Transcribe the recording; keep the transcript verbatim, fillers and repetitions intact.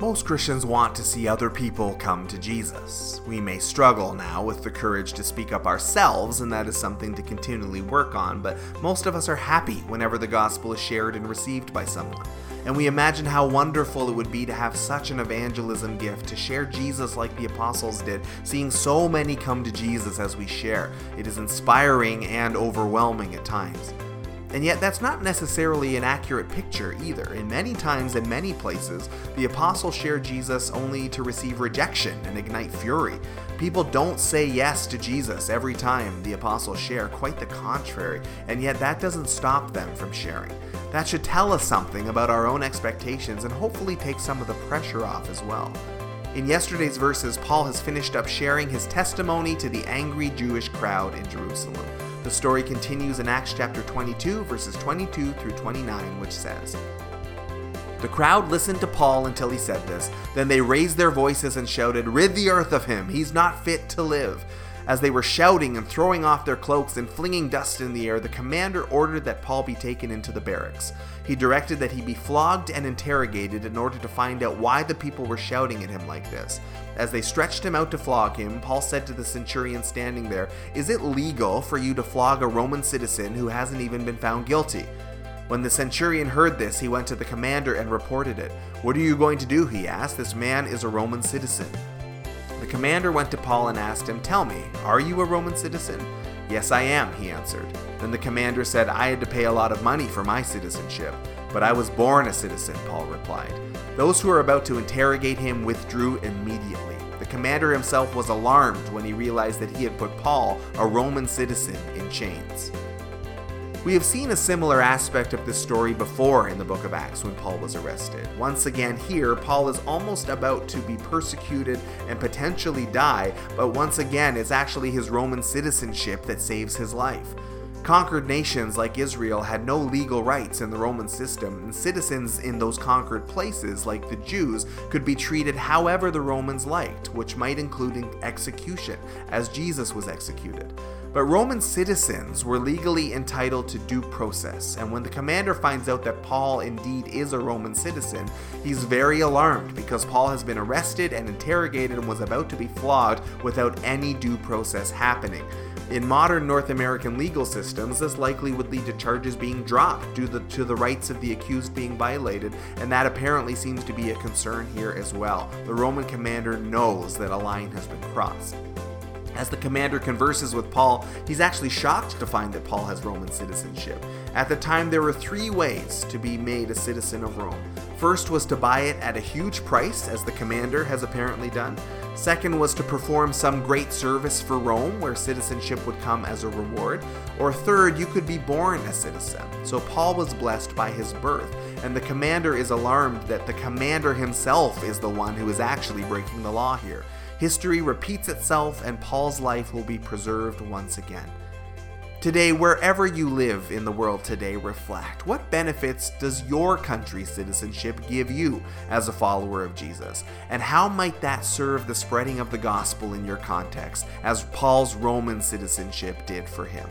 Most Christians want to see other people come to Jesus. We may struggle now with the courage to speak up ourselves, and that is something to continually work on, but most of us are happy whenever the gospel is shared and received by someone. And we imagine how wonderful it would be to have such an evangelism gift, to share Jesus like the apostles did, seeing so many come to Jesus as we share. It is inspiring and overwhelming at times. And yet that's not necessarily an accurate picture either. In many times and many places, the apostles share Jesus only to receive rejection and ignite fury. People don't say yes to Jesus every time the apostles share, quite the contrary, and yet that doesn't stop them from sharing. That should tell us something about our own expectations and hopefully take some of the pressure off as well. In yesterday's verses, Paul has finished up sharing his testimony to the angry Jewish crowd in Jerusalem. The story continues in Acts chapter twenty-two, verses twenty-two through twenty-nine, which says, "The crowd listened to Paul until he said this. Then they raised their voices and shouted, 'Rid the earth of him! He's not fit to live!' As they were shouting and throwing off their cloaks and flinging dust in the air, the commander ordered that Paul be taken into the barracks. He directed that he be flogged and interrogated in order to find out why the people were shouting at him like this. As they stretched him out to flog him, Paul said to the centurion standing there, 'Is it legal for you to flog a Roman citizen who hasn't even been found guilty?' When the centurion heard this, he went to the commander and reported it. 'What are you going to do?' he asked. 'This man is a Roman citizen.' The commander went to Paul and asked him, 'Tell me, are you a Roman citizen?' 'Yes, I am,' he answered. Then the commander said, 'I had to pay a lot of money for my citizenship, but I was born a citizen,' Paul replied. Those who were about to interrogate him withdrew immediately. The commander himself was alarmed when he realized that he had put Paul, a Roman citizen, in chains." We have seen a similar aspect of this story before in the book of Acts when Paul was arrested. Once again here, Paul is almost about to be persecuted and potentially die, but once again it's actually his Roman citizenship that saves his life. Conquered nations like Israel had no legal rights in the Roman system, and citizens in those conquered places, like the Jews, could be treated however the Romans liked, which might include execution, as Jesus was executed. But Roman citizens were legally entitled to due process, and when the commander finds out that Paul indeed is a Roman citizen, he's very alarmed because Paul has been arrested and interrogated and was about to be flogged without any due process happening. In modern North American legal systems, this likely would lead to charges being dropped due to the, to the rights of the accused being violated, and that apparently seems to be a concern here as well. The Roman commander knows that a line has been crossed. As the commander converses with Paul, he's actually shocked to find that Paul has Roman citizenship. At the time, there were three ways to be made a citizen of Rome. First was to buy it at a huge price, as the commander has apparently done. Second was to perform some great service for Rome, where citizenship would come as a reward. Or third, you could be born a citizen. So Paul was blessed by his birth, and the commander is alarmed that the commander himself is the one who is actually breaking the law here. History repeats itself, and Paul's life will be preserved once again. Today, wherever you live in the world today, reflect. What benefits does your country's citizenship give you as a follower of Jesus? And how might that serve the spreading of the gospel in your context, as Paul's Roman citizenship did for him?